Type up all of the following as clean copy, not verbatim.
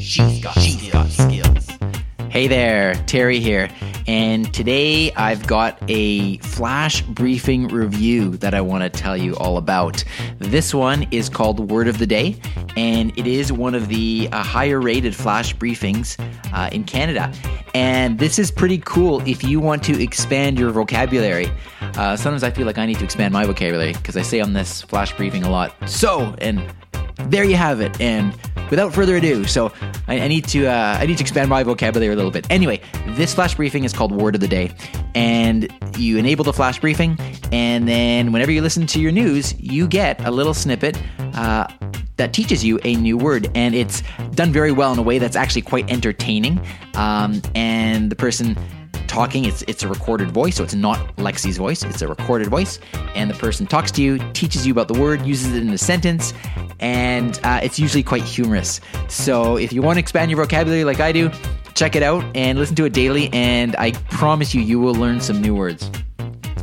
She's got skills. Hey there, Terry here. And today I've got a flash briefing review that I want to tell you all about. This one is called Word of the Day, and it is one of the higher rated flash briefings in Canada. And this is pretty cool if you want to expand your vocabulary. Sometimes I feel like I need to expand my vocabulary because I say on this flash briefing a lot, so, and there you have it, and without further ado. So I need to expand my vocabulary a little bit. Anyway, this flash briefing is called Word of the Day, and you enable the flash briefing, and then whenever you listen to your news, you get a little snippet that teaches you a new word, and it's done very well in a way that's actually quite entertaining. And the person talking, it's a recorded voice, so it's not Lexi's voice, it's a recorded voice, and the person talks to you, teaches you about the word, uses it in a sentence, and it's usually quite humorous. So if you want to expand your vocabulary like I do, check it out and listen to it daily, and I promise you will learn some new words.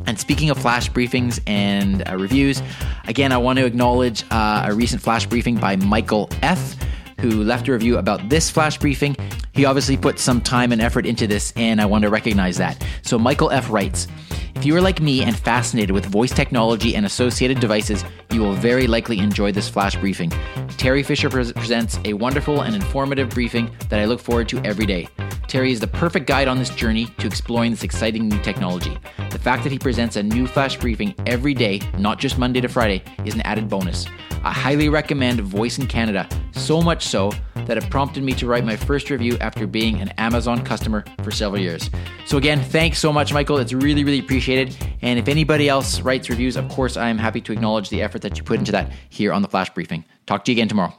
And speaking of flash briefings and reviews, again, I want to acknowledge a recent flash briefing by Michael F, who left a review about this flash briefing. He obviously put some time and effort into this, and I want to recognize that. So Michael F writes, "If you are like me and fascinated with voice technology and associated devices, you will very likely enjoy this flash briefing. Terry Fisher presents a wonderful and informative briefing that I look forward to every day. Terry is the perfect guide on this journey to exploring this exciting new technology. The fact that he presents a new flash briefing every day, not just Monday to Friday, is an added bonus. I highly recommend Voice in Canada, so much so that it prompted me to write my first review after being an Amazon customer for several years." So again, thanks so much, Michael. It's really, really appreciated. And if anybody else writes reviews, of course, I am happy to acknowledge the effort that you put into that here on the Flash Briefing. Talk to you again tomorrow.